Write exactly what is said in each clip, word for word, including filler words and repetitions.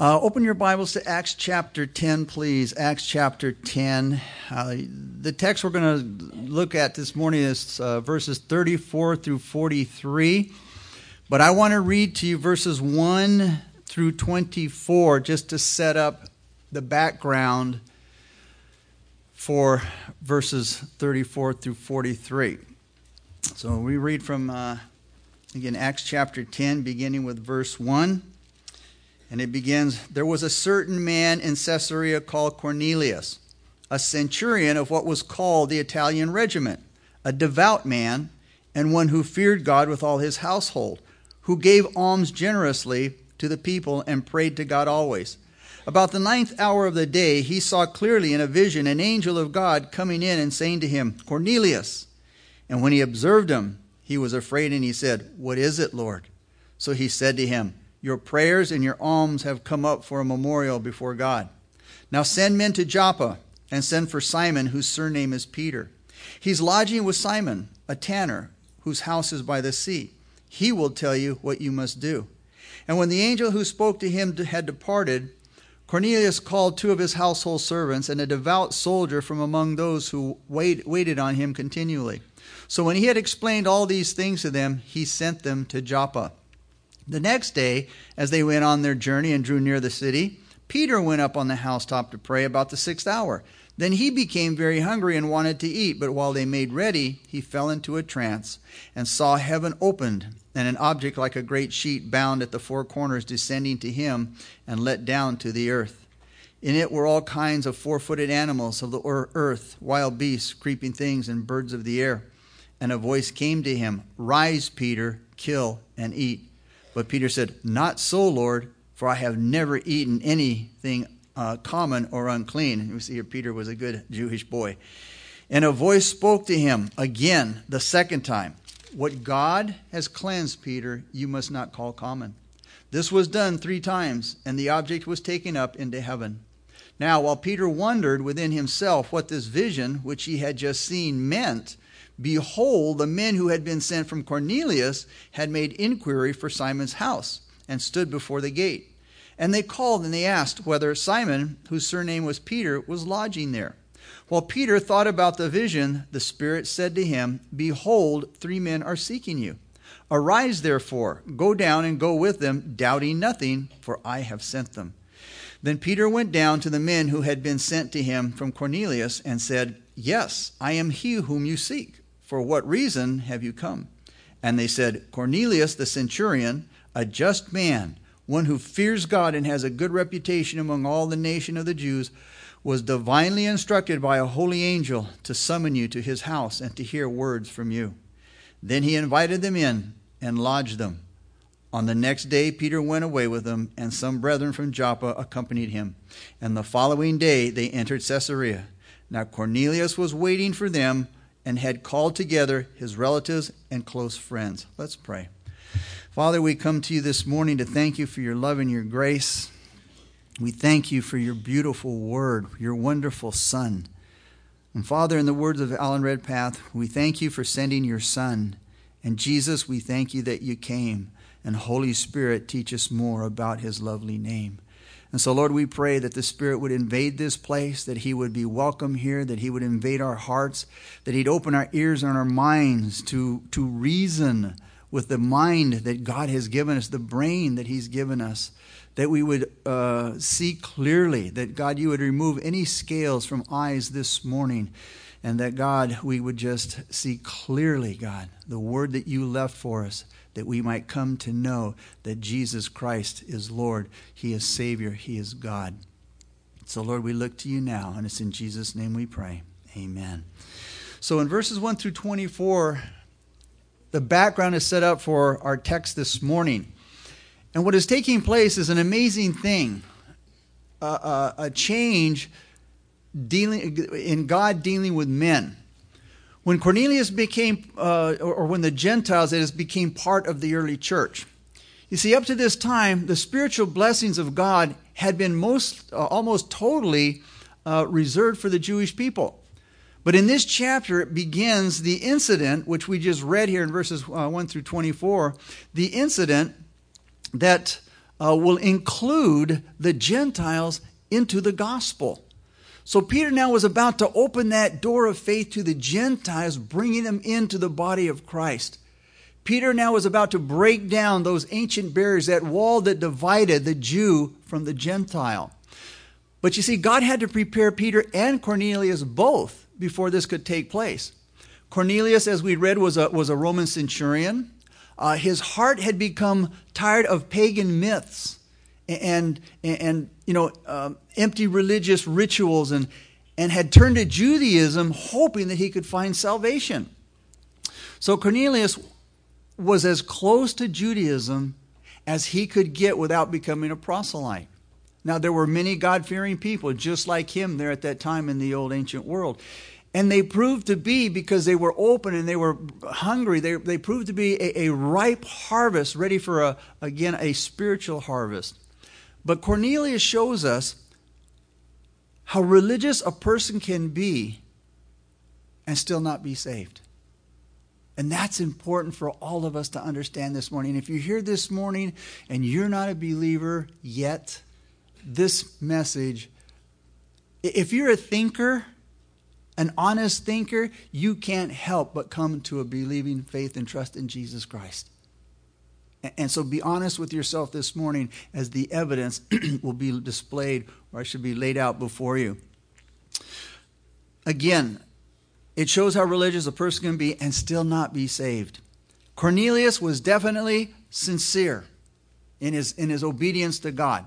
Uh, open your Bibles to Acts chapter ten, please. Acts chapter ten. Uh, the text we're going to look at this morning is uh, verses thirty-four through forty-three. But I want to read to you verses one through twenty-four just to set up the background for verses thirty-four through forty-three. So we read from, uh, again, Acts chapter ten, beginning with verse one. And it begins, "There was a certain man in Caesarea called Cornelius, a centurion of what was called the Italian regiment, a devout man, and one who feared God with all his household, who gave alms generously to the people and prayed to God always. About the ninth hour of the day, he saw clearly in a vision an angel of God coming in and saying to him, 'Cornelius.' And when he observed him, he was afraid, and he said, 'What is it, Lord?' So he said to him, 'Your prayers and your alms have come up for a memorial before God. Now send men to Joppa and send for Simon, whose surname is Peter. He's lodging with Simon, a tanner, whose house is by the sea. He will tell you what you must do.' And when the angel who spoke to him had departed, Cornelius called two of his household servants and a devout soldier from among those who wait, waited on him continually. So when he had explained all these things to them, he sent them to Joppa. The next day, as they went on their journey and drew near the city, Peter went up on the housetop to pray about the sixth hour. Then he became very hungry and wanted to eat, but while they made ready, he fell into a trance and saw heaven opened and an object like a great sheet bound at the four corners descending to him and let down to the earth. In it were all kinds of four-footed animals of the earth, wild beasts, creeping things, and birds of the air. And a voice came to him, 'Rise, Peter, kill and eat.' But Peter said, 'Not so, Lord, for I have never eaten anything uh, common or unclean.'" And we see here Peter was a good Jewish boy. "And a voice spoke to him again the second time, 'What God has cleansed, Peter, you must not call common.' This was done three times, and the object was taken up into heaven. Now, while Peter wondered within himself what this vision which he had just seen meant, behold, the men who had been sent from Cornelius had made inquiry for Simon's house and stood before the gate. And they called and they asked whether Simon, whose surname was Peter, was lodging there. While Peter thought about the vision, the Spirit said to him, 'Behold, three men are seeking you. Arise, therefore, go down and go with them, doubting nothing, for I have sent them.' Then Peter went down to the men who had been sent to him from Cornelius and said, 'Yes, I am he whom you seek. For what reason have you come?' And they said, 'Cornelius the centurion, a just man, one who fears God and has a good reputation among all the nation of the Jews, was divinely instructed by a holy angel to summon you to his house and to hear words from you.' Then he invited them in and lodged them. On the next day Peter went away with them, and some brethren from Joppa accompanied him. And the following day they entered Caesarea. Now Cornelius was waiting for them, and had called together his relatives and close friends." Let's pray. Father, we come to you this morning to thank you for your love and your grace. We thank you for your beautiful word, your wonderful Son. And Father, in the words of Alan Redpath, we thank you for sending your Son. And Jesus, we thank you that you came. And Holy Spirit, teach us more about his lovely name. And so, Lord, we pray that the Spirit would invade this place, that he would be welcome here, that he would invade our hearts, that he'd open our ears and our minds to, to reason with the mind that God has given us, the brain that he's given us, that we would uh, see clearly, that, God, you would remove any scales from eyes this morning, and that, God, we would just see clearly, God, the word that you left for us, that we might come to know that Jesus Christ is Lord. He is Savior. He is God. So, Lord, we look to you now, and it's in Jesus' name we pray. Amen. So in verses one through twenty-four, the background is set up for our text this morning. And what is taking place is an amazing thing, uh, uh, a change dealing in God dealing with men. When Cornelius became, uh, or when the Gentiles, that is, became part of the early church. You see, up to this time, the spiritual blessings of God had been most, uh, almost totally uh, reserved for the Jewish people. But in this chapter, it begins the incident, which we just read here in verses uh, one through twenty-four, the incident that uh, will include the Gentiles into the gospel. So Peter now was about to open that door of faith to the Gentiles, bringing them into the body of Christ. Peter now was about to break down those ancient barriers, that wall that divided the Jew from the Gentile. But you see, God had to prepare Peter and Cornelius both before this could take place. Cornelius, as we read, was a, was a Roman centurion. Uh, his heart had become tired of pagan myths and, and, and you know, uh, empty religious rituals and, and had turned to Judaism, hoping that he could find salvation. So Cornelius was as close to Judaism as he could get without becoming a proselyte. Now, there were many God-fearing people just like him there at that time in the old ancient world. And they proved to be, because they were open and they were hungry, they, they proved to be a, a ripe harvest, ready for, a again, a spiritual harvest. But Cornelius shows us how religious a person can be and still not be saved. And that's important for all of us to understand this morning. If you're here this morning and you're not a believer yet, this message, if you're a thinker, an honest thinker, you can't help but come to a believing faith and trust in Jesus Christ. And so be honest with yourself this morning, as the evidence will be displayed, or I should be laid out before you. Again, it shows how religious a person can be and still not be saved. Cornelius was definitely sincere in his, in his obedience to God.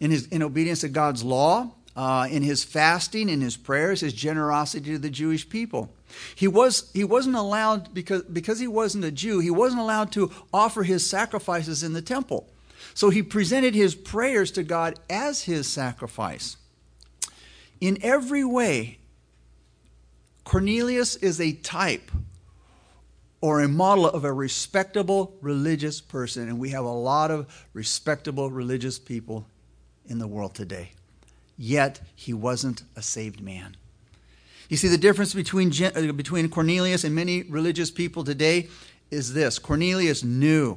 In his in obedience to God's law, uh, in his fasting, in his prayers, his generosity to the Jewish people. He was he wasn't allowed, because because he wasn't a Jew, he wasn't allowed to offer his sacrifices in the temple. So he presented his prayers to God as his sacrifice. In every way, Cornelius is a type or a model of a respectable religious person, and we have a lot of respectable religious people in the world today. Yet he wasn't a saved man. You see, the difference between between Cornelius and many religious people today is this: Cornelius knew.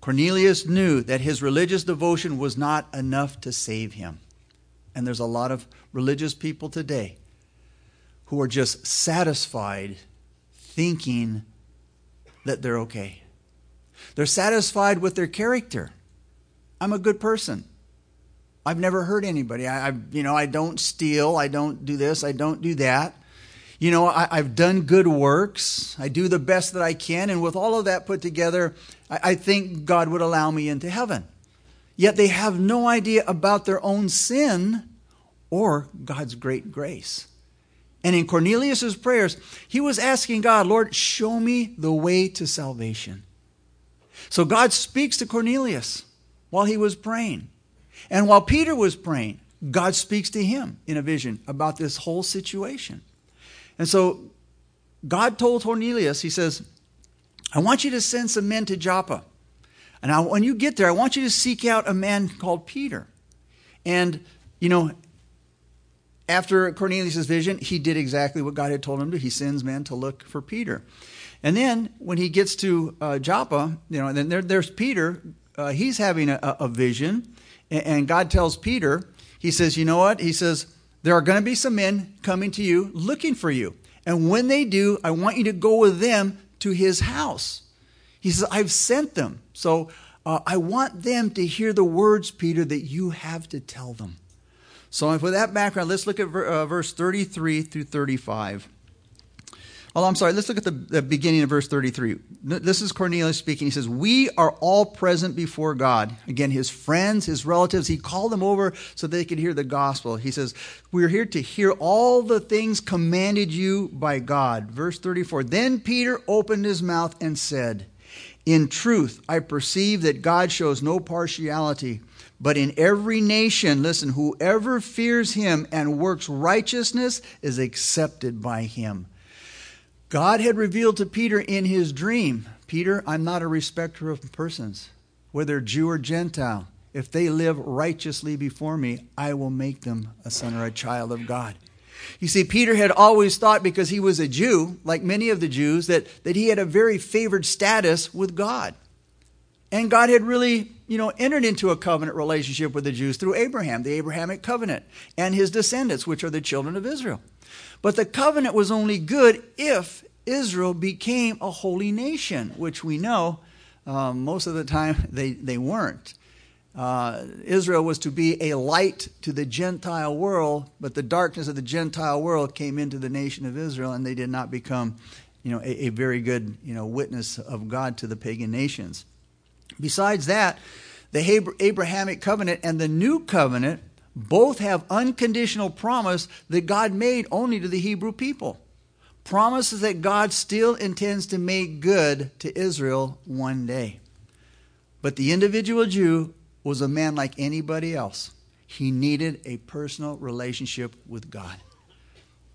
Cornelius knew that his religious devotion was not enough to save him. And there's a lot of religious people today who are just satisfied thinking that they're okay. They're satisfied with their character. I'm a good person. I've never hurt anybody. I, I, you know, I don't steal. I don't do this. I don't do that. You know, I, I've done good works. I do the best that I can. And with all of that put together, I, I think God would allow me into heaven. Yet they have no idea about their own sin or God's great grace. And in Cornelius' prayers, he was asking God, Lord, show me the way to salvation. So God speaks to Cornelius while he was praying. And while Peter was praying, God speaks to him in a vision about this whole situation. And so God told Cornelius, he says, I want you to send some men to Joppa. And I, when you get there, I want you to seek out a man called Peter. And, you know, after Cornelius' vision, he did exactly what God had told him to do. He sends men to look for Peter. And then when he gets to uh, Joppa, you know, and then there, there's Peter. Uh, he's having a, a vision, and God tells Peter, he says, you know what? He says, there are going to be some men coming to you looking for you. And when they do, I want you to go with them to his house. He says, I've sent them. So uh, I want them to hear the words, Peter, that you have to tell them. So with that background, let's look at ver- uh, verse thirty-three through thirty-five. Oh, I'm sorry. Let's look at the, the beginning of verse thirty-three. This is Cornelius speaking. He says, we are all present before God. Again, his friends, his relatives, he called them over so they could hear the gospel. He says, we're here to hear all the things commanded you by God. Verse thirty-four, then Peter opened his mouth and said, in truth, I perceive that God shows no partiality, but in every nation, listen, whoever fears him and works righteousness is accepted by him. God had revealed to Peter in his dream, Peter, I'm not a respecter of persons, whether Jew or Gentile. If they live righteously before me, I will make them a son or a child of God. You see, Peter had always thought, because he was a Jew, like many of the Jews, that, that he had a very favored status with God. And God had really, you know, entered into a covenant relationship with the Jews through Abraham, the Abrahamic covenant, and his descendants, which are the children of Israel. But the covenant was only good if Israel became a holy nation, which we know uh, most of the time they, they weren't. Uh, Israel was to be a light to the Gentile world, but the darkness of the Gentile world came into the nation of Israel, and they did not become, you know, a, a very good, you know, witness of God to the pagan nations. Besides that, the Abrahamic covenant and the new covenant both have unconditional promise that God made only to the Hebrew people. Promises that God still intends to make good to Israel one day. But the individual Jew was a man like anybody else. He needed a personal relationship with God.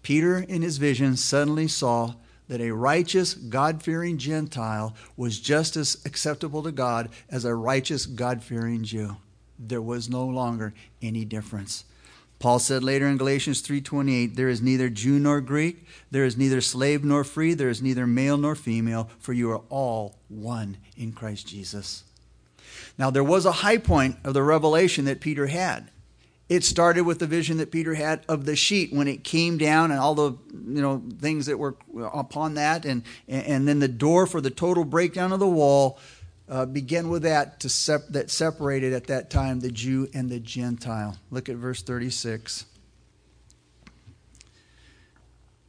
Peter, in his vision, suddenly saw that a righteous, God-fearing Gentile was just as acceptable to God as a righteous, God-fearing Jew. There was no longer any difference. Paul said later in Galatians three twenty-eight, "There is neither Jew nor Greek, there is neither slave nor free, there is neither male nor female, for you are all one in Christ Jesus." Now, there was a high point of the revelation that Peter had. It started with the vision that Peter had of the sheet when it came down and all the, you know, things that were upon that. And, and then the door for the total breakdown of the wall uh, began with that to sep- that separated at that time the Jew and the Gentile. Look at verse thirty-six.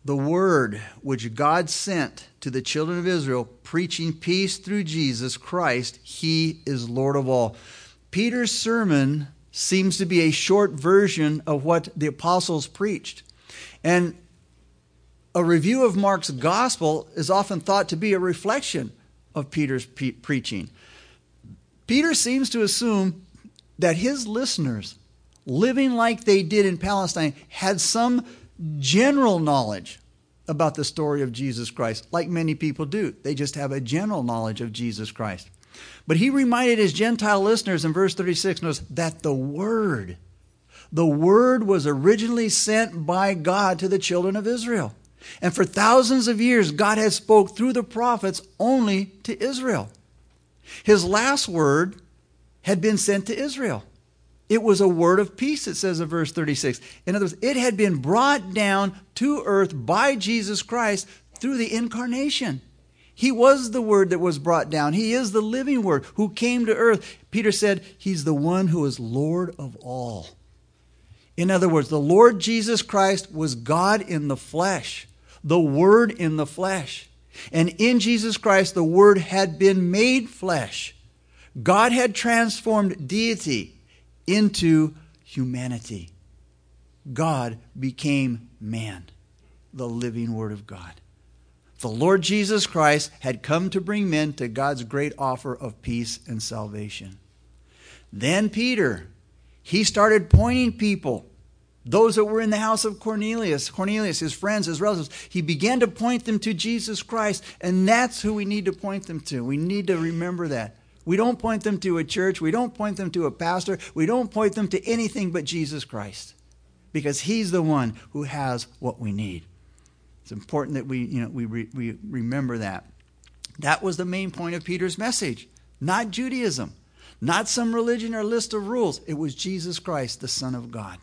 "The word which God sent to the children of Israel, preaching peace through Jesus Christ, he is Lord of all." Peter's sermon seems to be a short version of what the apostles preached. And a review of Mark's gospel is often thought to be a reflection of Peter's pe- preaching. Peter seems to assume that his listeners, living like they did in Palestine, had some general knowledge about the story of Jesus Christ, like many people do. They just have a general knowledge of Jesus Christ. But he reminded his Gentile listeners in verse thirty-six, notice, that the Word, the Word was originally sent by God to the children of Israel. And for thousands of years, God had spoke through the prophets only to Israel. His last word had been sent to Israel. It was a word of peace, it says in verse thirty-six. In other words, it had been brought down to earth by Jesus Christ through the incarnation. He was the Word that was brought down. He is the living Word who came to earth. Peter said, he's the one who is Lord of all. In other words, the Lord Jesus Christ was God in the flesh, the Word in the flesh. And in Jesus Christ, the Word had been made flesh. God had transformed deity into humanity. God became man, the living Word of God. The Lord Jesus Christ had come to bring men to God's great offer of peace and salvation. Then Peter, he started pointing people, those that were in the house of Cornelius, Cornelius, his friends, his relatives, he began to point them to Jesus Christ, and that's who we need to point them to. We need to remember that. We don't point them to a church. We don't point them to a pastor. We don't point them to anything but Jesus Christ, because he's the one who has what we need. It's important that we, you know, we, re, we remember that. That was the main point of Peter's message, not Judaism, not some religion or list of rules. It was Jesus Christ, the Son of God.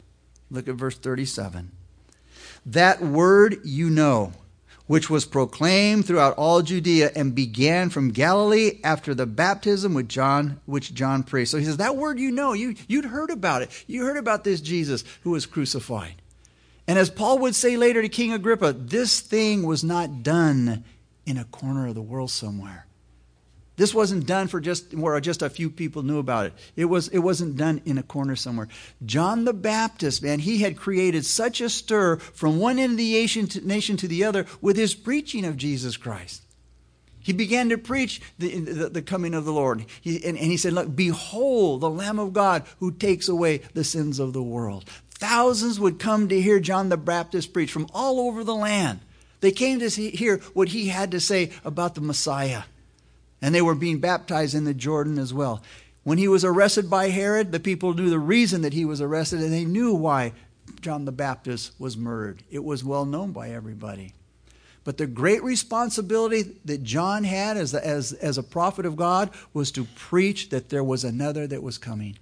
Look at verse thirty-seven. "That word you know, which was proclaimed throughout all Judea and began from Galilee after the baptism with John, which John preached." So he says, that word you know, you, you'd heard about it. You heard about this Jesus who was crucified. And as Paul would say later to King Agrippa, this thing was not done in a corner of the world somewhere. This wasn't done for just where just a few people knew about it. It was it wasn't done in a corner somewhere. John the Baptist, man, he had created such a stir from one end of the nation to the other with his preaching of Jesus Christ. He began to preach the, the, the coming of the Lord. He, and, and he said, "Look, behold the Lamb of God who takes away the sins of the world." Thousands would come to hear John the Baptist preach from all over the land. They came to see, hear what he had to say about the Messiah. And they were being baptized in the Jordan as well. When he was arrested by Herod, the people knew the reason that he was arrested, and they knew why John the Baptist was murdered. It was well known by everybody. But the great responsibility that John had as a, as, as a prophet of God was to preach that there was another that was coming.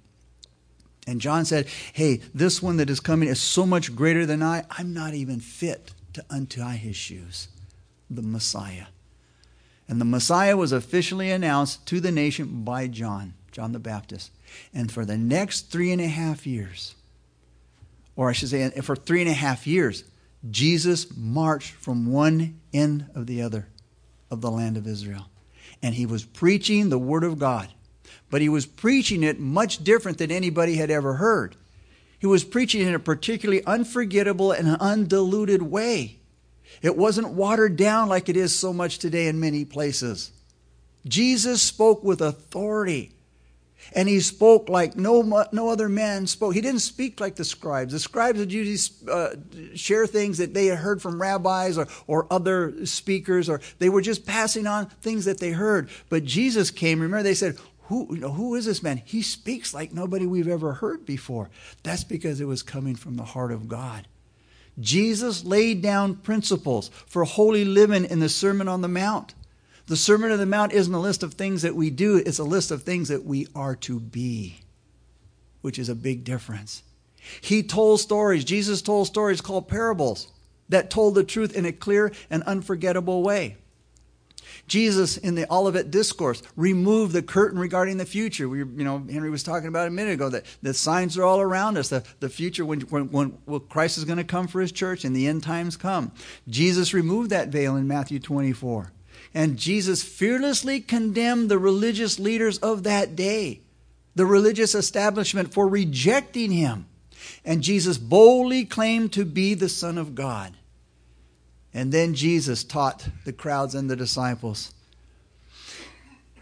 And John said, hey, this one that is coming is so much greater than I, I'm not even fit to untie his shoes, the Messiah. And the Messiah was officially announced to the nation by John, John the Baptist. And for the next three and a half years, or I should say for three and a half years, Jesus marched from one end of the other of the land of Israel. And he was preaching the word of God. But he was preaching it much different than anybody had ever heard. He was preaching in a particularly unforgettable and undiluted way. It wasn't watered down like it is so much today in many places. Jesus spoke with authority. And he spoke like no no other man spoke. He didn't speak like the scribes. The scribes would usually uh, share things that they had heard from rabbis or, or other speakers, or they were just passing on things that they heard. But Jesus came. Remember, they said, who, you know, who is this man? He speaks like nobody we've ever heard before. That's because it was coming from the heart of God. Jesus laid down principles for holy living in the Sermon on the Mount. The Sermon on the Mount isn't a list of things that we do. It's a list of things that we are to be, which is a big difference. He told stories. Jesus told stories called parables that told the truth in a clear and unforgettable way. Jesus, in the Olivet Discourse, removed the curtain regarding the future. We, you know, Henry was talking about a minute ago that the signs are all around us. The, the future, when, when, when Christ is going to come for his church and the end times come. Jesus removed that veil in Matthew twenty-four. And Jesus fearlessly condemned the religious leaders of that day, the religious establishment, for rejecting him. And Jesus boldly claimed to be the Son of God. And then Jesus taught the crowds and the disciples.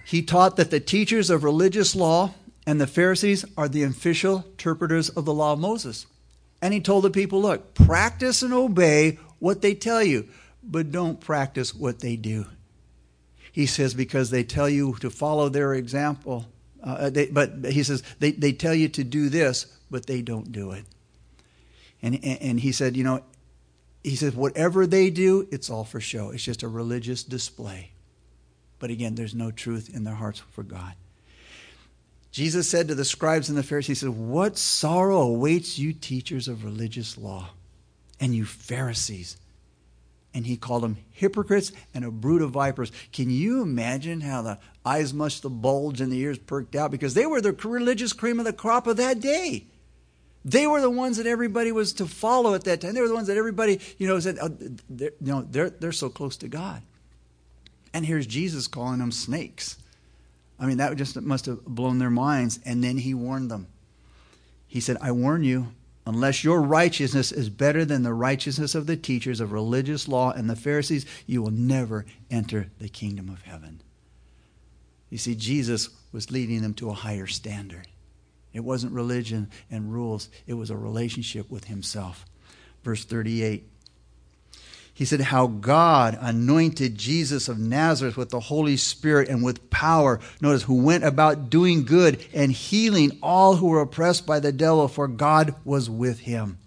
He taught that the teachers of religious law and the Pharisees are the official interpreters of the law of Moses. And he told the people, look, practice and obey what they tell you, but don't practice what they do. He says, because they tell you to follow their example. Uh, they, but he says, they, they tell you to do this, but they don't do it. And, and, and he said, you know, he says, whatever they do, it's all for show. It's just a religious display. But again, there's no truth in their hearts for God. Jesus said to the scribes and the Pharisees, he said, what sorrow awaits you teachers of religious law and you Pharisees? And he called them hypocrites and a brood of vipers. Can you imagine how the eyes must have bulged and the ears perked out? Because they were the religious cream of the crop of that day. They were the ones that everybody was to follow at that time. They were the ones that everybody, you know, said, oh, they're, you know, they're, they're so close to God. And here's Jesus calling them snakes. I mean, that just must have blown their minds. And then he warned them. He said, I warn you, unless your righteousness is better than the righteousness of the teachers of religious law and the Pharisees, you will never enter the kingdom of heaven. You see, Jesus was leading them to a higher standard. It wasn't religion and rules. It was a relationship with himself. Verse thirty-eight. He said, how God anointed Jesus of Nazareth with the Holy Spirit and with power, notice, who went about doing good and healing all who were oppressed by the devil, for God was with him.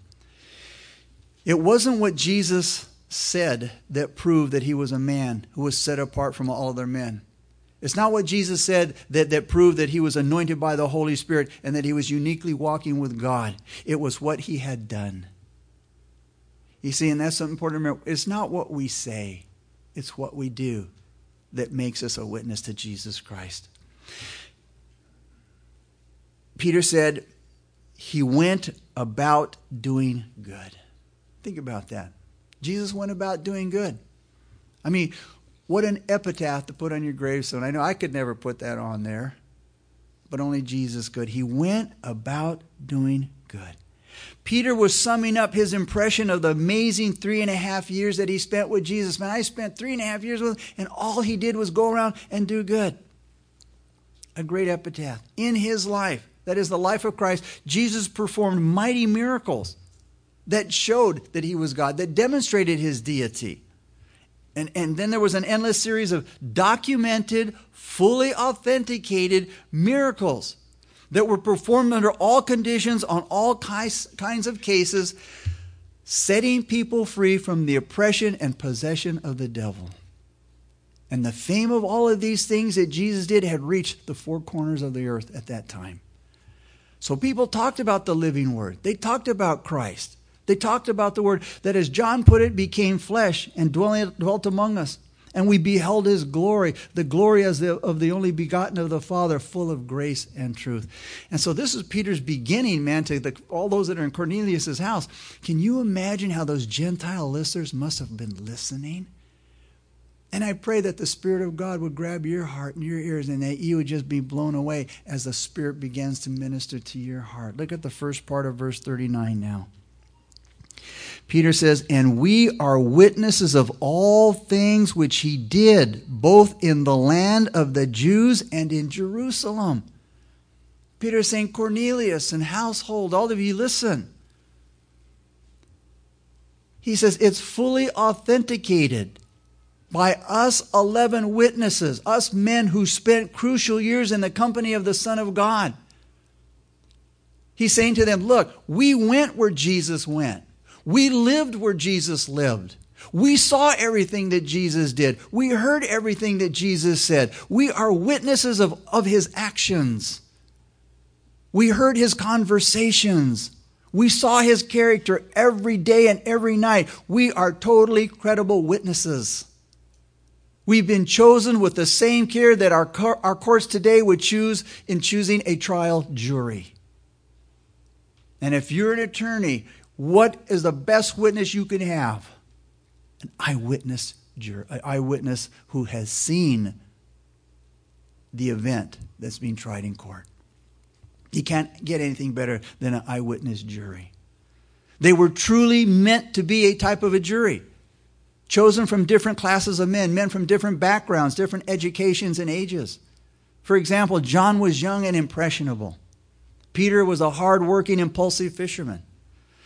It wasn't what Jesus said that proved that he was a man who was set apart from all other men. It's not what Jesus said that, that proved that he was anointed by the Holy Spirit and that he was uniquely walking with God. It was what he had done. You see, and that's something important to remember. It's not what we say. It's what we do that makes us a witness to Jesus Christ. Peter said, he went about doing good. Think about that. Jesus went about doing good. I mean, what an epitaph to put on your gravestone. I know I could never put that on there, but only Jesus could. He went about doing good. Peter was summing up his impression of the amazing three and a half years that he spent with Jesus. Man, I spent three and a half years with him, and all he did was go around and do good. A great epitaph. In his life, that is the life of Christ, Jesus performed mighty miracles that showed that he was God, that demonstrated his deity. And, and then there was an endless series of documented, fully authenticated miracles that were performed under all conditions on all kinds of cases, setting people free from the oppression and possession of the devil. And the fame of all of these things that Jesus did had reached the four corners of the earth at that time. So people talked about the living word. They talked about Christ. They talked about the word that, as John put it, became flesh and dwelt among us. And we beheld his glory, the glory as the, of the only begotten of the Father, full of grace and truth. And so this is Peter's beginning, man, to the, all those that are in Cornelius' house. Can you imagine how those Gentile listeners must have been listening? And I pray that the Spirit of God would grab your heart and your ears, and that you would just be blown away as the Spirit begins to minister to your heart. Look at the first part of verse thirty-nine now. Peter says, "And we are witnesses of all things which he did, both in the land of the Jews and in Jerusalem." Peter is saying, Cornelius and household, all of you listen. He says, it's fully authenticated by us eleven witnesses, us men who spent crucial years in the company of the Son of God. He's saying to them, look, we went where Jesus went. We lived where Jesus lived. We saw everything that Jesus did. We heard everything that Jesus said. We are witnesses of, of his actions. We heard his conversations. We saw his character every day and every night. We are totally credible witnesses. We've been chosen with the same care that our, our courts today would choose in choosing a trial jury. And if you're an attorney, what is the best witness you can have? An eyewitness, juror, an eyewitness who has seen the event that's being tried in court. You can't get anything better than an eyewitness jury. They were truly meant to be a type of a jury, chosen from different classes of men, men from different backgrounds, different educations and ages. For example, John was young and impressionable. Peter was a hard-working, impulsive fisherman.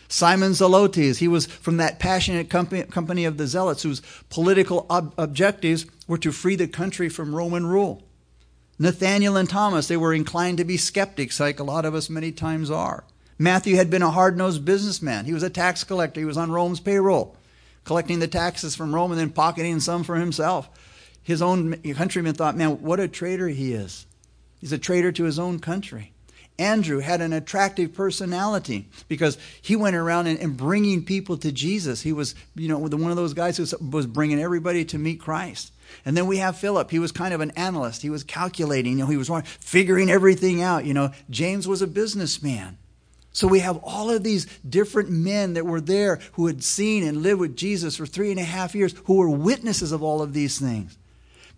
Simon Zelotes, he was from that passionate company, company of the Zealots whose political ob- objectives were to free the country from Roman rule. Nathaniel and Thomas, they were inclined to be skeptics, like a lot of us many times are. Matthew had been a hard-nosed businessman. He was a tax collector. He was on Rome's payroll, collecting the taxes from Rome and then pocketing some for himself. His own countrymen thought, man, what a traitor he is. He's a traitor to his own country. Andrew had an attractive personality because he went around and, and bringing people to Jesus. He was, you know, one of those guys who was bringing everybody to meet Christ. And then we have Philip. He was kind of an analyst. He was calculating. You know, he was figuring everything out. You know, James was a businessman. So we have all of these different men that were there who had seen and lived with Jesus for three and a half years, who were witnesses of all of these things.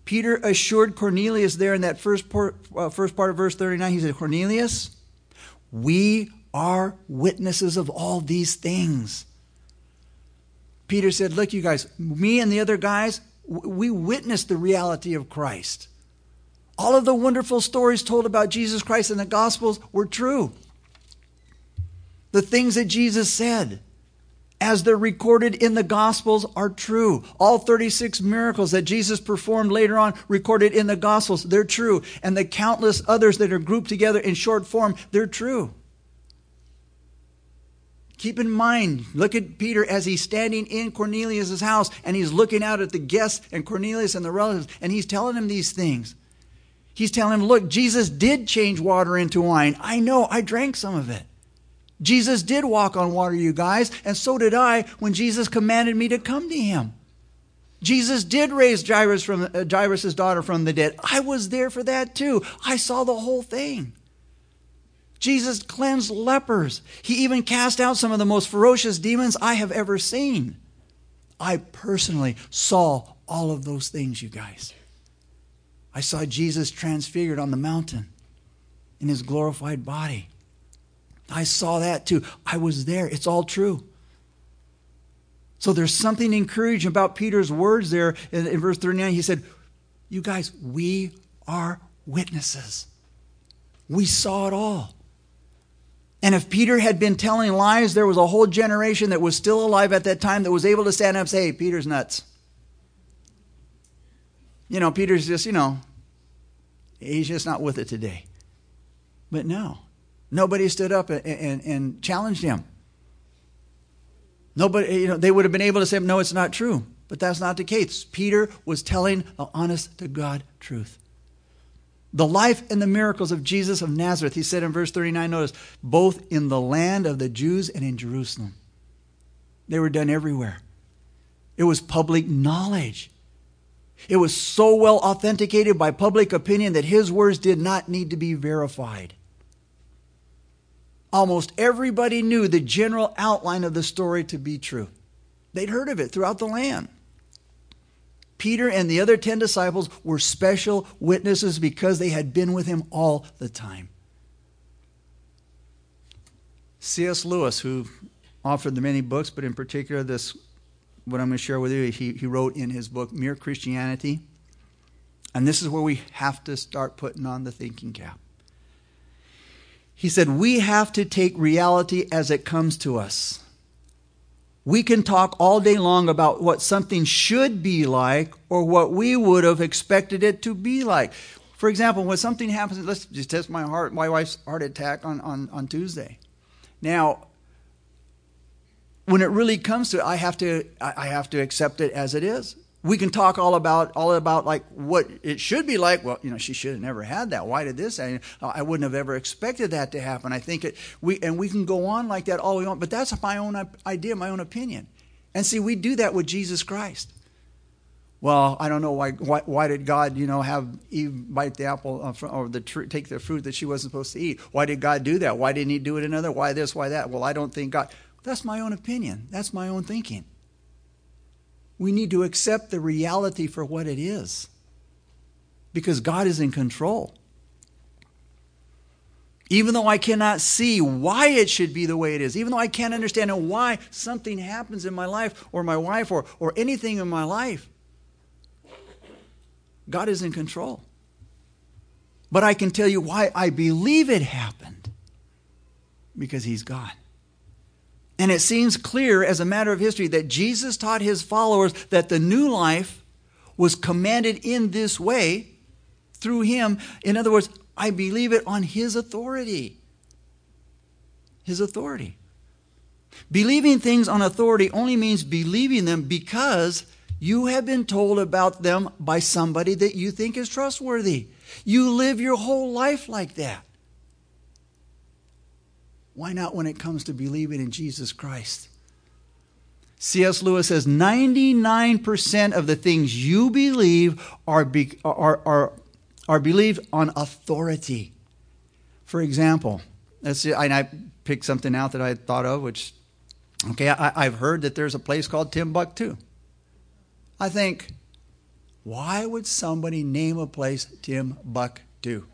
Peter assured Cornelius there in that first part, uh, first part of verse thirty-nine, he said, Cornelius, we are witnesses of all these things. Peter said, look, you guys, me and the other guys, we witnessed the reality of Christ. All of the wonderful stories told about Jesus Christ in the Gospels were true. The things that Jesus said, as they're recorded in the Gospels, are true. All thirty-six miracles that Jesus performed later on, recorded in the Gospels, they're true. And the countless others that are grouped together in short form, they're true. Keep in mind, look at Peter as he's standing in Cornelius' house, and he's looking out at the guests and Cornelius and the relatives, and he's telling them these things. He's telling them, look, Jesus did change water into wine. I know, I drank some of it. Jesus did walk on water, you guys, and so did I when Jesus commanded me to come to him. Jesus did raise Jairus from, uh, Jairus' daughter from the dead. I was there for that too. I saw the whole thing. Jesus cleansed lepers. He even cast out some of the most ferocious demons I have ever seen. I personally saw all of those things, you guys. I saw Jesus transfigured on the mountain in his glorified body. I saw that too. I was there. It's all true. So there's something encouraging about Peter's words there in, in verse thirty-nine. He said, you guys, we are witnesses. We saw it all. And if Peter had been telling lies, there was a whole generation that was still alive at that time that was able to stand up and say, hey, Peter's nuts. You know, Peter's just, you know, he's just not with it today. But no. Nobody stood up and, and, and challenged him. Nobody, you know, they would have been able to say, no, it's not true. But that's not the case. Peter was telling the honest-to-God truth. The life and the miracles of Jesus of Nazareth, he said in verse thirty-nine, notice, both in the land of the Jews and in Jerusalem. They were done everywhere. It was public knowledge. It was so well authenticated by public opinion that his words did not need to be verified. Almost everybody knew the general outline of the story to be true. They'd heard of it throughout the land. Peter and the other ten disciples were special witnesses because they had been with him all the time. C S Lewis, who offered the many books, but in particular this, what I'm going to share with you, he, he wrote in his book, Mere Christianity. And this is where we have to start putting on the thinking cap. He said, we have to take reality as it comes to us. We can talk all day long about what something should be like or what we would have expected it to be like. For example, when something happens, let's just test my heart, my wife's heart attack on, on, on Tuesday. Now, when it really comes to it, I have to I have to accept it as it is. We can talk all about all about like what it should be like. Well, you know, she should have never had that. Why did this? I, I wouldn't have ever expected that to happen. I think it. We and we can go on like that all we want. But that's my own idea, my own opinion. And see, we do that with Jesus Christ. Well, I don't know why. Why, why did God, you know, have Eve bite the apple or the tr- take the fruit that she wasn't supposed to eat? Why did God do that? Why didn't He do it another? Why this? Why that? Well, I don't think God. That's my own opinion. That's my own thinking. We need to accept the reality for what it is because God is in control. Even though I cannot see why it should be the way it is, even though I can't understand why something happens in my life or my wife or, or anything in my life, God is in control. But I can tell you why I believe it happened, because He's God. And it seems clear as a matter of history that Jesus taught His followers that the new life was commanded in this way through Him. In other words, I believe it on His authority. His authority. Believing things on authority only means believing them because you have been told about them by somebody that you think is trustworthy. You live your whole life like that. Why not when it comes to believing in Jesus Christ? C S Lewis says ninety-nine percent of the things you believe are, be, are, are, are believed on authority. For example, let's see, and I picked something out that I thought of, which, okay, I, I've heard that there's a place called Timbuktu. I think, why would somebody name a place Timbuktu?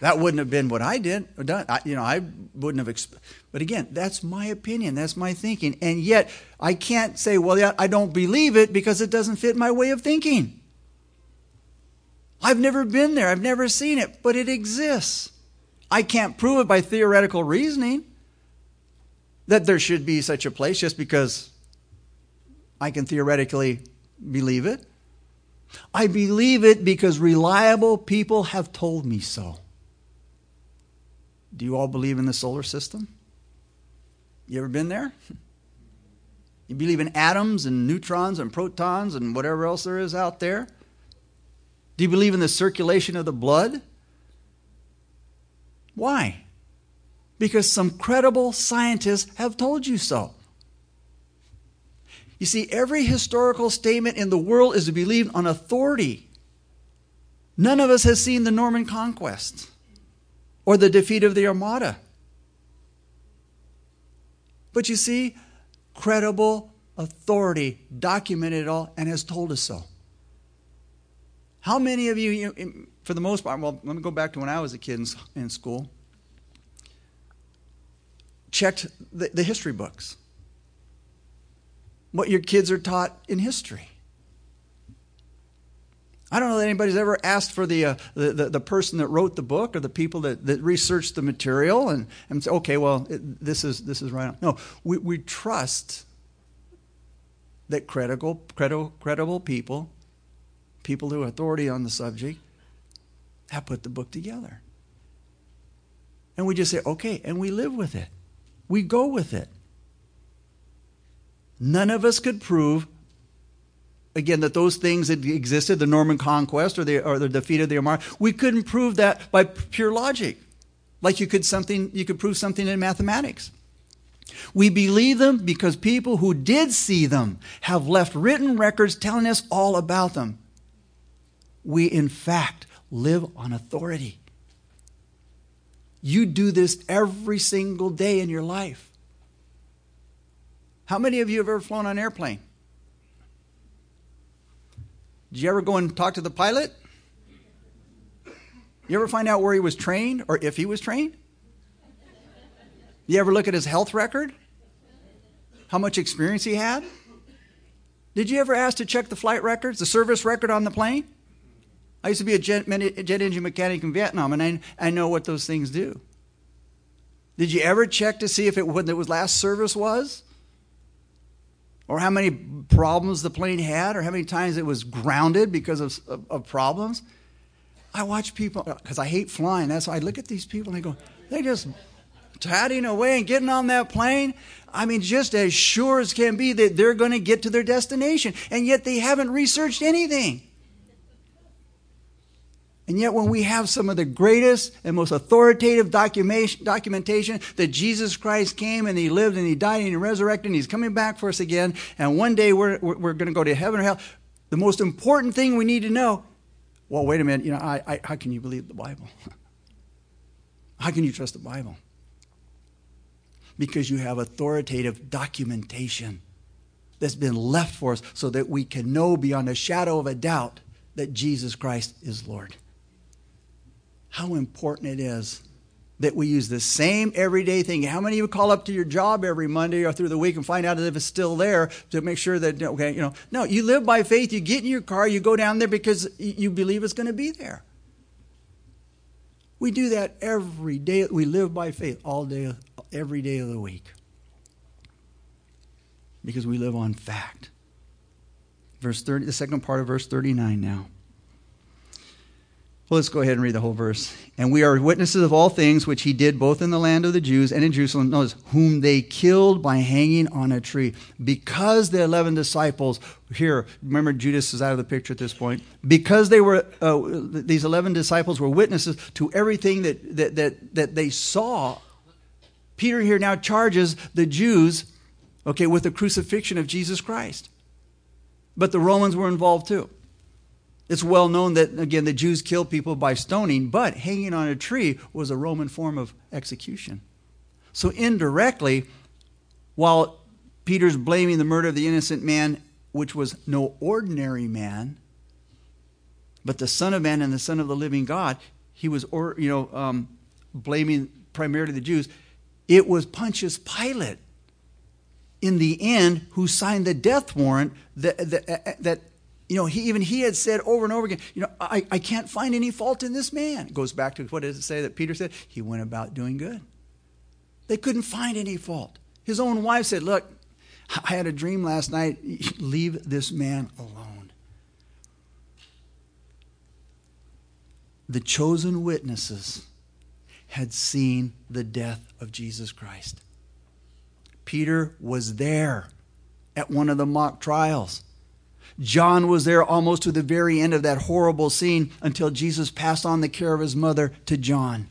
That wouldn't have been what I did. Or done. I, you know, I wouldn't have. Exp- but again, that's my opinion. That's my thinking. And yet, I can't say, well, yeah, I don't believe it because it doesn't fit my way of thinking. I've never been there. I've never seen it. But it exists. I can't prove it by theoretical reasoning that there should be such a place just because I can theoretically believe it. I believe it because reliable people have told me so. Do you all believe in the solar system? You ever been there? You believe in atoms and neutrons and protons and whatever else there is out there? Do you believe in the circulation of the blood? Why? Because some credible scientists have told you so. You see, every historical statement in the world is believed on authority. None of us has seen the Norman Conquest. Or the defeat of the Armada. But you see, credible authority documented it all and has told us so. How many of you, you, for the most part, well, let me go back to when I was a kid in, in school, checked the, the history books? What your kids are taught in history. I don't know that anybody's ever asked for the, uh, the, the the person that wrote the book or the people that, that researched the material and, and say, okay, well, it, this is this is right on. No, we, we trust that credible, credible, credible people, people who have authority on the subject, have put the book together. And we just say, okay, and we live with it. We go with it. None of us could prove, again, that those things that existed, the Norman Conquest or the, or the defeat of the Armada, we couldn't prove that by pure logic, like you could, something, you could prove something in mathematics. We believe them because people who did see them have left written records telling us all about them. We, in fact, live on authority. You do this every single day in your life. How many of you have ever flown on an airplane? Did you ever go and talk to the pilot? You ever find out where he was trained or if he was trained? You ever look at his health record? How much experience he had? Did you ever ask to check the flight records, the service record on the plane? I used to be a jet, a jet engine mechanic in Vietnam, and I, I know what those things do. Did you ever check to see if it when the last service was? Or how many problems the plane had, or how many times it was grounded because of, of, of problems? I watch people, because I hate flying, that's why I look at these people and I go, they just tatting away and getting on that plane. I mean, just as sure as can be that they're going to get to their destination, and yet they haven't researched anything. And yet when we have some of the greatest and most authoritative documentation that Jesus Christ came and he lived and he died and he resurrected and he's coming back for us again, and one day we're, we're going to go to heaven or hell, the most important thing we need to know, well, wait a minute, you know, I, I, how can you believe the Bible? How can you trust the Bible? Because you have authoritative documentation that's been left for us so that we can know beyond a shadow of a doubt that Jesus Christ is Lord. How important it is that we use the same everyday thing. How many of you call up to your job every Monday or through the week and find out if it's still there to make sure that, okay, you know. No, you live by faith. You get in your car. You go down there because you believe it's going to be there. We do that every day. We live by faith all day, every day of the week. Because we live on fact. Verse thirty, the second part of verse thirty-nine now. Well, let's go ahead and read the whole verse. And we are witnesses of all things which he did both in the land of the Jews and in Jerusalem. Notice, whom they killed by hanging on a tree. Because the eleven disciples, here, remember Judas is out of the picture at this point. Because they were, uh, these eleven disciples were witnesses to everything that, that, that, that they saw. Peter here now charges the Jews, okay, with the crucifixion of Jesus Christ. But the Romans were involved too. It's well known that, again, the Jews killed people by stoning, but hanging on a tree was a Roman form of execution. So indirectly, while Peter's blaming the murder of the innocent man, which was no ordinary man, but the Son of Man and the Son of the living God, he was or, you know, um, blaming primarily the Jews. It was Pontius Pilate, in the end, who signed the death warrant that, that, that You know, he, even he had said over and over again, you know, I, I can't find any fault in this man. It goes back to what does it say that Peter said? He went about doing good. They couldn't find any fault. His own wife said, look, I had a dream last night. Leave this man alone. The chosen witnesses had seen the death of Jesus Christ. Peter was there at one of the mock trials. John was there almost to the very end of that horrible scene until Jesus passed on the care of his mother to John.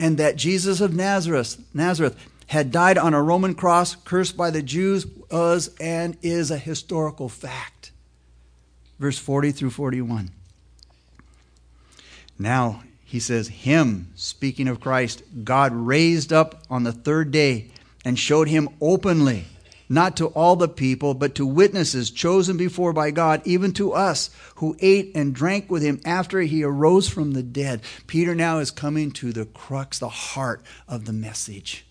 And that Jesus of Nazareth, Nazareth had died on a Roman cross, cursed by the Jews, was and is a historical fact. Verse forty through forty-one. Now, he says, him, speaking of Christ, God raised up on the third day and showed him openly, not to all the people, but to witnesses chosen before by God, even to us, who ate and drank with him after he arose from the dead. Peter now is coming to the crux, the heart of the message.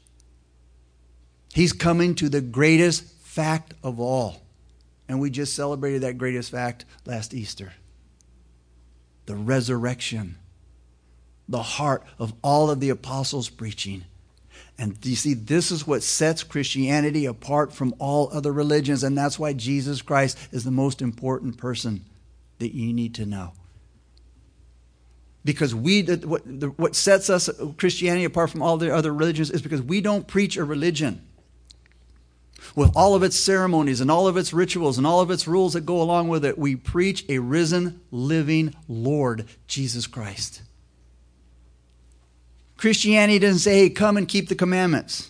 He's coming to the greatest fact of all. And we just celebrated that greatest fact last Easter. The resurrection. The heart of all of the apostles' preaching. And you see, this is what sets Christianity apart from all other religions, and that's why Jesus Christ is the most important person that you need to know. Because we, what, what sets us Christianity apart from all the other religions is because we don't preach a religion. with all of its ceremonies and all of its rituals and all of its rules that go along with it. We preach a risen, living Lord, Jesus Christ. Christianity doesn't say, hey, come and keep the commandments.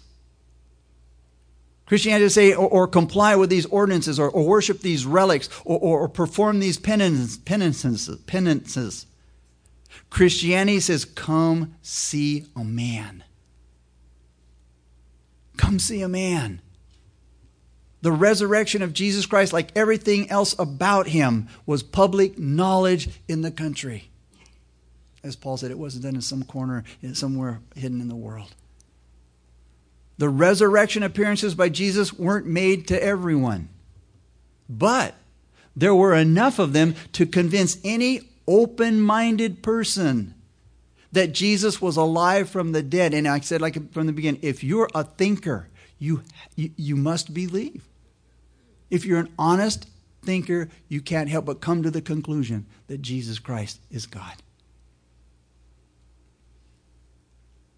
Christianity doesn't say, or, or comply with these ordinances, or, or worship these relics, or, or, or perform these penance, penances, penances. Christianity says, come see a man. Come see a man. The resurrection of Jesus Christ, like everything else about him, was public knowledge in the country. As Paul said, it wasn't done in some corner, somewhere hidden in the world. The resurrection appearances by Jesus weren't made to everyone. But there were enough of them to convince any open-minded person that Jesus was alive from the dead. And I said, like from the beginning, if you're a thinker, you, you, you must believe. If you're an honest thinker, you can't help but come to the conclusion that Jesus Christ is God.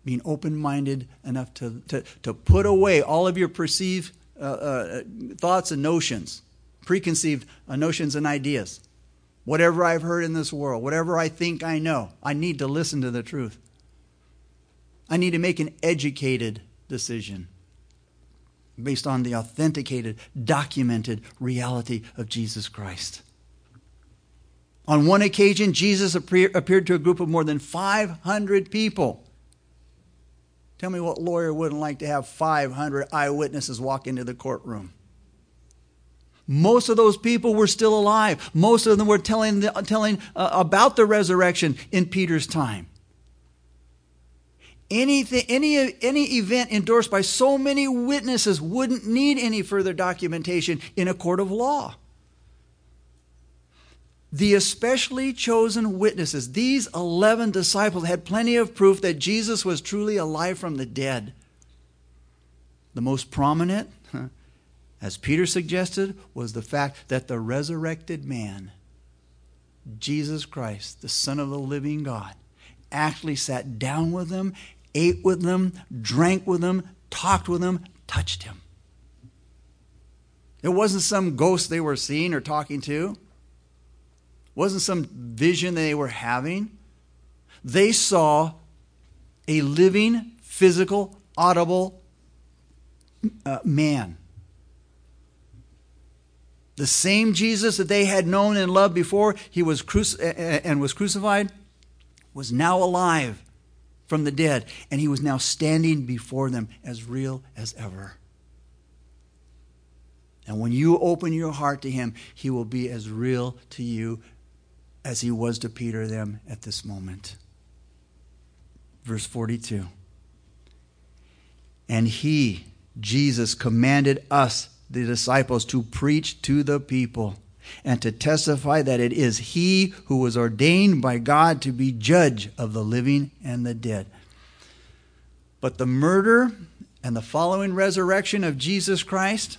Being open-minded enough to, to, to put away all of your perceived uh, uh, thoughts and notions, preconceived uh, notions and ideas. Whatever I've heard in this world, whatever I think I know, I need to listen to the truth. I need to make an educated decision based on the authenticated, documented reality of Jesus Christ. On one occasion, Jesus appeared to a group of more than five hundred people. Tell me what lawyer wouldn't like to have five hundred eyewitnesses walk into the courtroom. Most of those people were still alive. Most of them were telling, the, telling uh, about the resurrection in Peter's time. Anything, any, any event endorsed by so many witnesses wouldn't need any further documentation in a court of law. The especially chosen witnesses, these eleven disciples, had plenty of proof that Jesus was truly alive from the dead. The most prominent, as Peter suggested, was the fact that the resurrected man, Jesus Christ, the Son of the living God, actually sat down with them, ate with them, drank with them, talked with them, touched him. It wasn't some ghost they were seeing or talking to. Wasn't some vision they were having. They saw a living, physical, audible uh, man. The same Jesus that they had known and loved before he was cruci- and was crucified was now alive from the dead, and he was now standing before them as real as ever. And when you open your heart to him, he will be as real to you as he was to Peter them at this moment. Verse forty-two. And he, Jesus, commanded us, the disciples, to preach to the people and to testify that it is he who was ordained by God to be judge of the living and the dead. But the murder and the following resurrection of Jesus Christ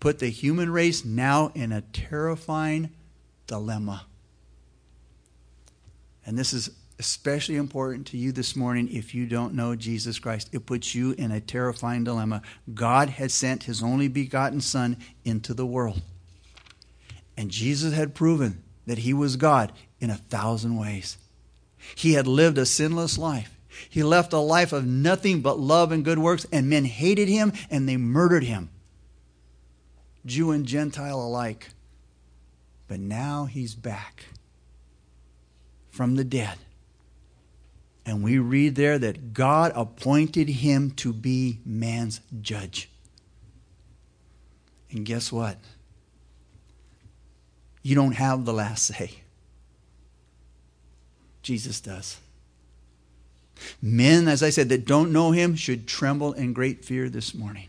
put the human race now in a terrifying dilemma. And this is especially important to you this morning if you don't know Jesus Christ. It puts you in a terrifying dilemma. God had sent his only begotten Son into the world. And Jesus had proven that he was God in a thousand ways. He had lived a sinless life. He left a life of nothing but love and good works, and men hated him and they murdered him, Jew and Gentile alike. But now he's back from the dead. And we read there that God appointed him to be man's judge. And guess what? You don't have the last say. Jesus does. Men, as I said, that don't know him should tremble in great fear this morning.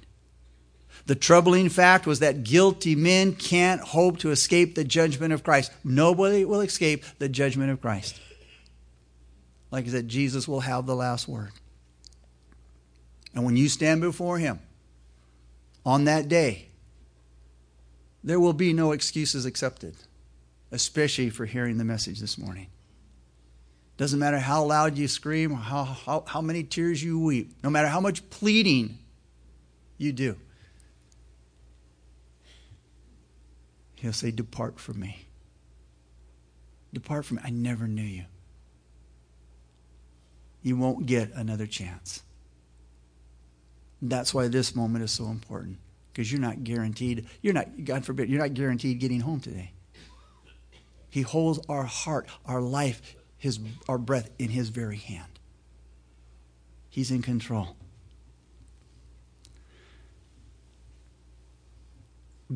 The troubling fact was that guilty men can't hope to escape the judgment of Christ. Nobody will escape the judgment of Christ. Like I said, Jesus will have the last word. And when you stand before him on that day, there will be no excuses accepted, especially for hearing the message this morning. Doesn't matter how loud you scream, or how, how, how many tears you weep, no matter how much pleading you do. He'll say, depart from me. Depart from me. I never knew you. You won't get another chance. That's why this moment is so important. Because you're not guaranteed, you're not, God forbid, you're not guaranteed getting home today. He holds our heart, our life, his, our breath in his very hand. He's in control.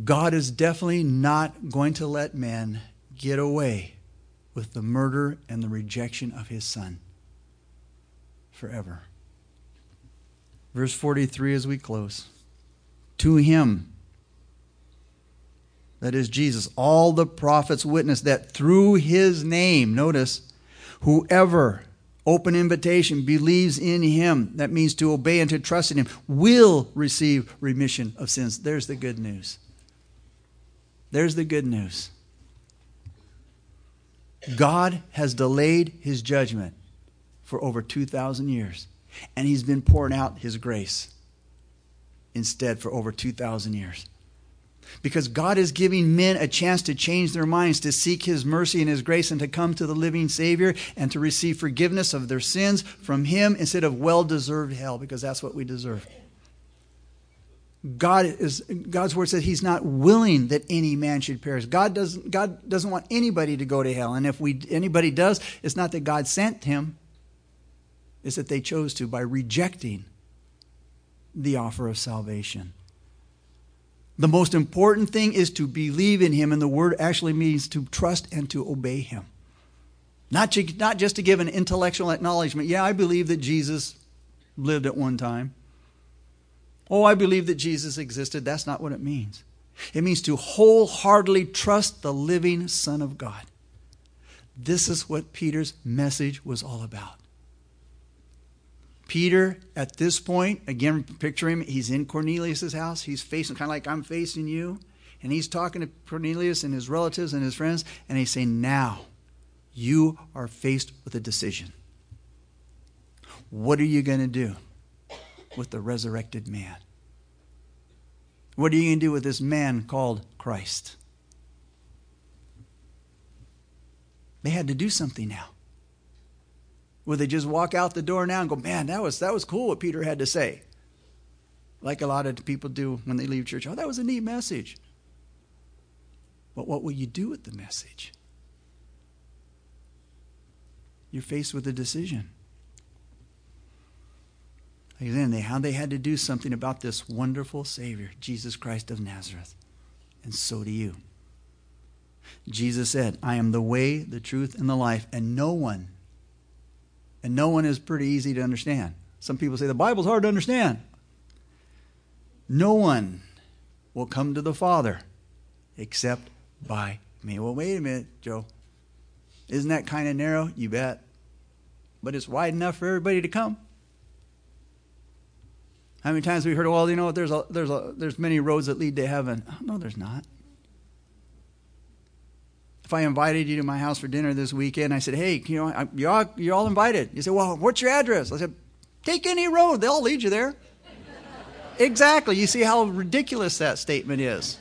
God is definitely not going to let men get away with the murder and the rejection of his son forever. Verse forty-three as we close. To him, that is Jesus, all the prophets witness that through his name, notice, whoever, open invitation, believes in him, that means to obey and to trust in him, will receive remission of sins. There's the good news. There's the good news. God has delayed his judgment for over two thousand years, and he's been pouring out his grace instead for over two thousand years. Because God is giving men a chance to change their minds, to seek his mercy and his grace, and to come to the living Savior and to receive forgiveness of their sins from him instead of well-deserved hell, because that's what we deserve. God is, God's word says he's not willing that any man should perish. God doesn't, God doesn't want anybody to go to hell. And if we anybody does, it's not that God sent him. It's that they chose to by rejecting the offer of salvation. The most important thing is to believe in him, and the word actually means to trust and to obey him. Not, to, not just to give an intellectual acknowledgement. Yeah, I believe that Jesus lived at one time. Oh, I believe that Jesus existed. That's not what it means. It means to wholeheartedly trust the living Son of God. This is what Peter's message was all about. Peter, at this point, again, picture him, he's in Cornelius' house. He's facing, kind of like I'm facing you. And he's talking to Cornelius and his relatives and his friends. And he's saying, now, you are faced with a decision. What are you going to do with the resurrected man? What are you going to do with this man called Christ? They had to do something now. Would they just walk out the door now and go, man, that was that was cool what Peter had to say? Like a lot of people do when they leave church. Oh, that was a neat message. But what will you do with the message? You're faced with a decision. Again, they, how they had to do something about this wonderful Savior, Jesus Christ of Nazareth. And so do you. Jesus said, I am the way, the truth, and the life, and no one, and no one is pretty easy to understand. Some people say the Bible's hard to understand. No one will come to the Father except by me. Well, wait a minute, Joe. Isn't that kind of narrow? You bet. But it's wide enough for everybody to come. How many times have we heard, well, you know what, there's a, there's a, there's many roads that lead to heaven. Oh, no, there's not. If I invited you to my house for dinner this weekend, I said, hey, you know, I, you're, all, you're all invited. You said, well, what's your address? I said, take any road. They'll lead you there. Exactly. You see how ridiculous that statement is.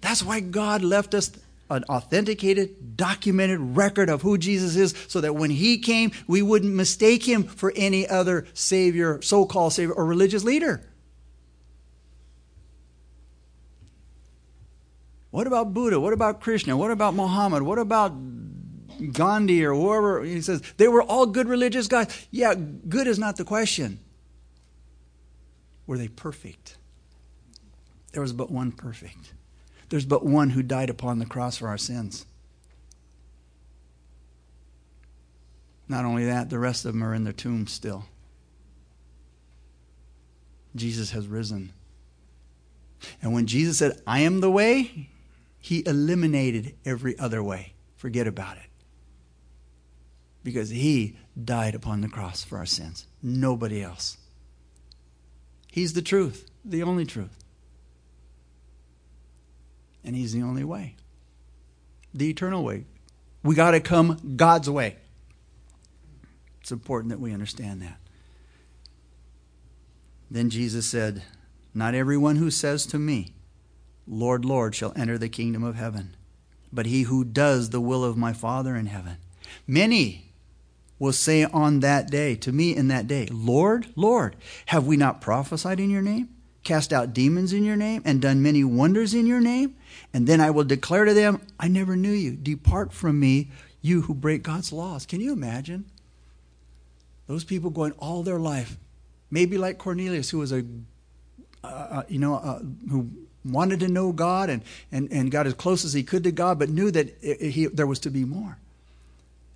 That's why God left us an authenticated, documented record of who Jesus is, so that when he came, we wouldn't mistake him for any other savior, so-called savior, or religious leader. What about Buddha? What about Krishna? What about Muhammad? What about Gandhi or whoever? He says, they were all good religious guys. Yeah, good is not the question. Were they perfect? There was but one perfect. There's but one who died upon the cross for our sins. Not only that, the rest of them are in their tombs still. Jesus has risen. And when Jesus said, I am the way, he eliminated every other way. Forget about it. Because he died upon the cross for our sins. Nobody else. He's the truth, the only truth. And he's the only way. The eternal way. We got to come God's way. It's important that we understand that. Then Jesus said, Not everyone who says to me, Lord, Lord, shall enter the kingdom of heaven, but he who does the will of my Father in heaven. Many will say on that day, to me in that day, Lord, Lord, have we not prophesied in your name, cast out demons in your name, and done many wonders in your name? And then I will declare to them, I never knew you. Depart from me, you who break God's laws. Can you imagine? Those people going all their life, maybe like Cornelius, who was a, uh, you know, uh, who wanted to know God and, and, and got as close as he could to God, but knew that it, it, he, there was to be more.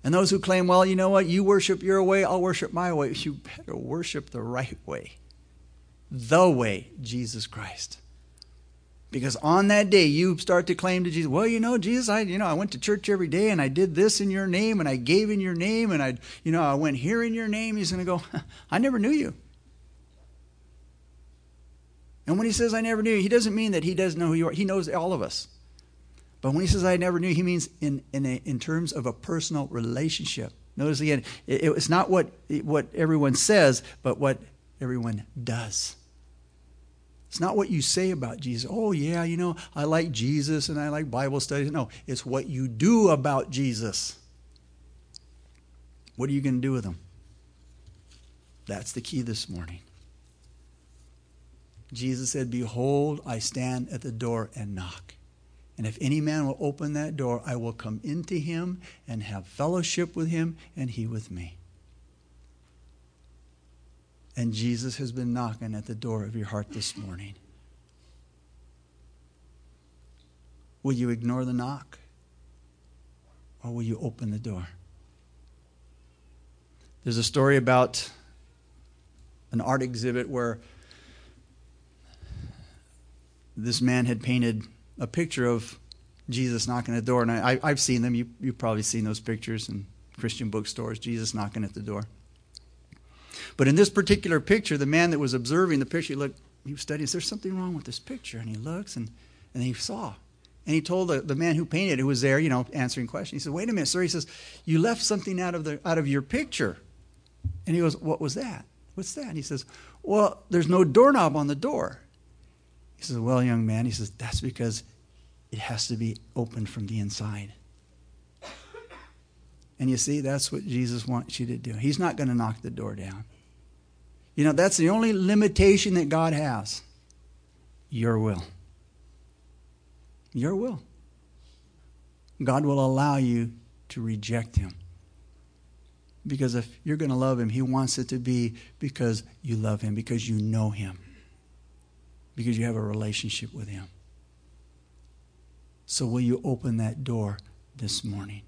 And those who claim, well, you know what, you worship your way, I'll worship my way. You better worship the right way, the way, Jesus Christ. Because on that day, you start to claim to Jesus, well, you know, Jesus, I, you know, I went to church every day and I did this in your name and I gave in your name and I, you know, I went here in your name. He's going to go, I never knew you. And when he says, I never knew you, he doesn't mean that he doesn't know who you are. He knows all of us. But when he says, I never knew, he means in in, a, in terms of a personal relationship. Notice again, it, it's not what what everyone says, but what everyone does. It's not what you say about Jesus. Oh, yeah, you know, I like Jesus and I like Bible studies. No, it's what you do about Jesus. What are you going to do with him? That's the key this morning. Jesus said, behold, I stand at the door and knock. And if any man will open that door, I will come into him and have fellowship with him and he with me. And Jesus has been knocking at the door of your heart this morning. Will you ignore the knock? Or will you open the door? There's a story about an art exhibit where this man had painted a picture of Jesus knocking at the door. And I, I, I've seen them. You, you've probably seen those pictures in Christian bookstores, Jesus knocking at the door. But in this particular picture, the man that was observing the picture, he looked, he was studying, there's something wrong with this picture. And he looks, and, and he saw. And he told the, the man who painted, who was there, you know, answering questions. He said, wait a minute, sir. He says, you left something out of the out of your picture. And he goes, what was that? What's that? And he says, well, there's no doorknob on the door. He says, well, young man, he says, that's because it has to be opened from the inside. And you see, that's what Jesus wants you to do. He's not going to knock the door down. You know, that's the only limitation that God has. Your will. Your will. God will allow you to reject him. Because if you're going to love him, he wants it to be because you love him, because you know him, because you have a relationship with him. So will you open that door this morning?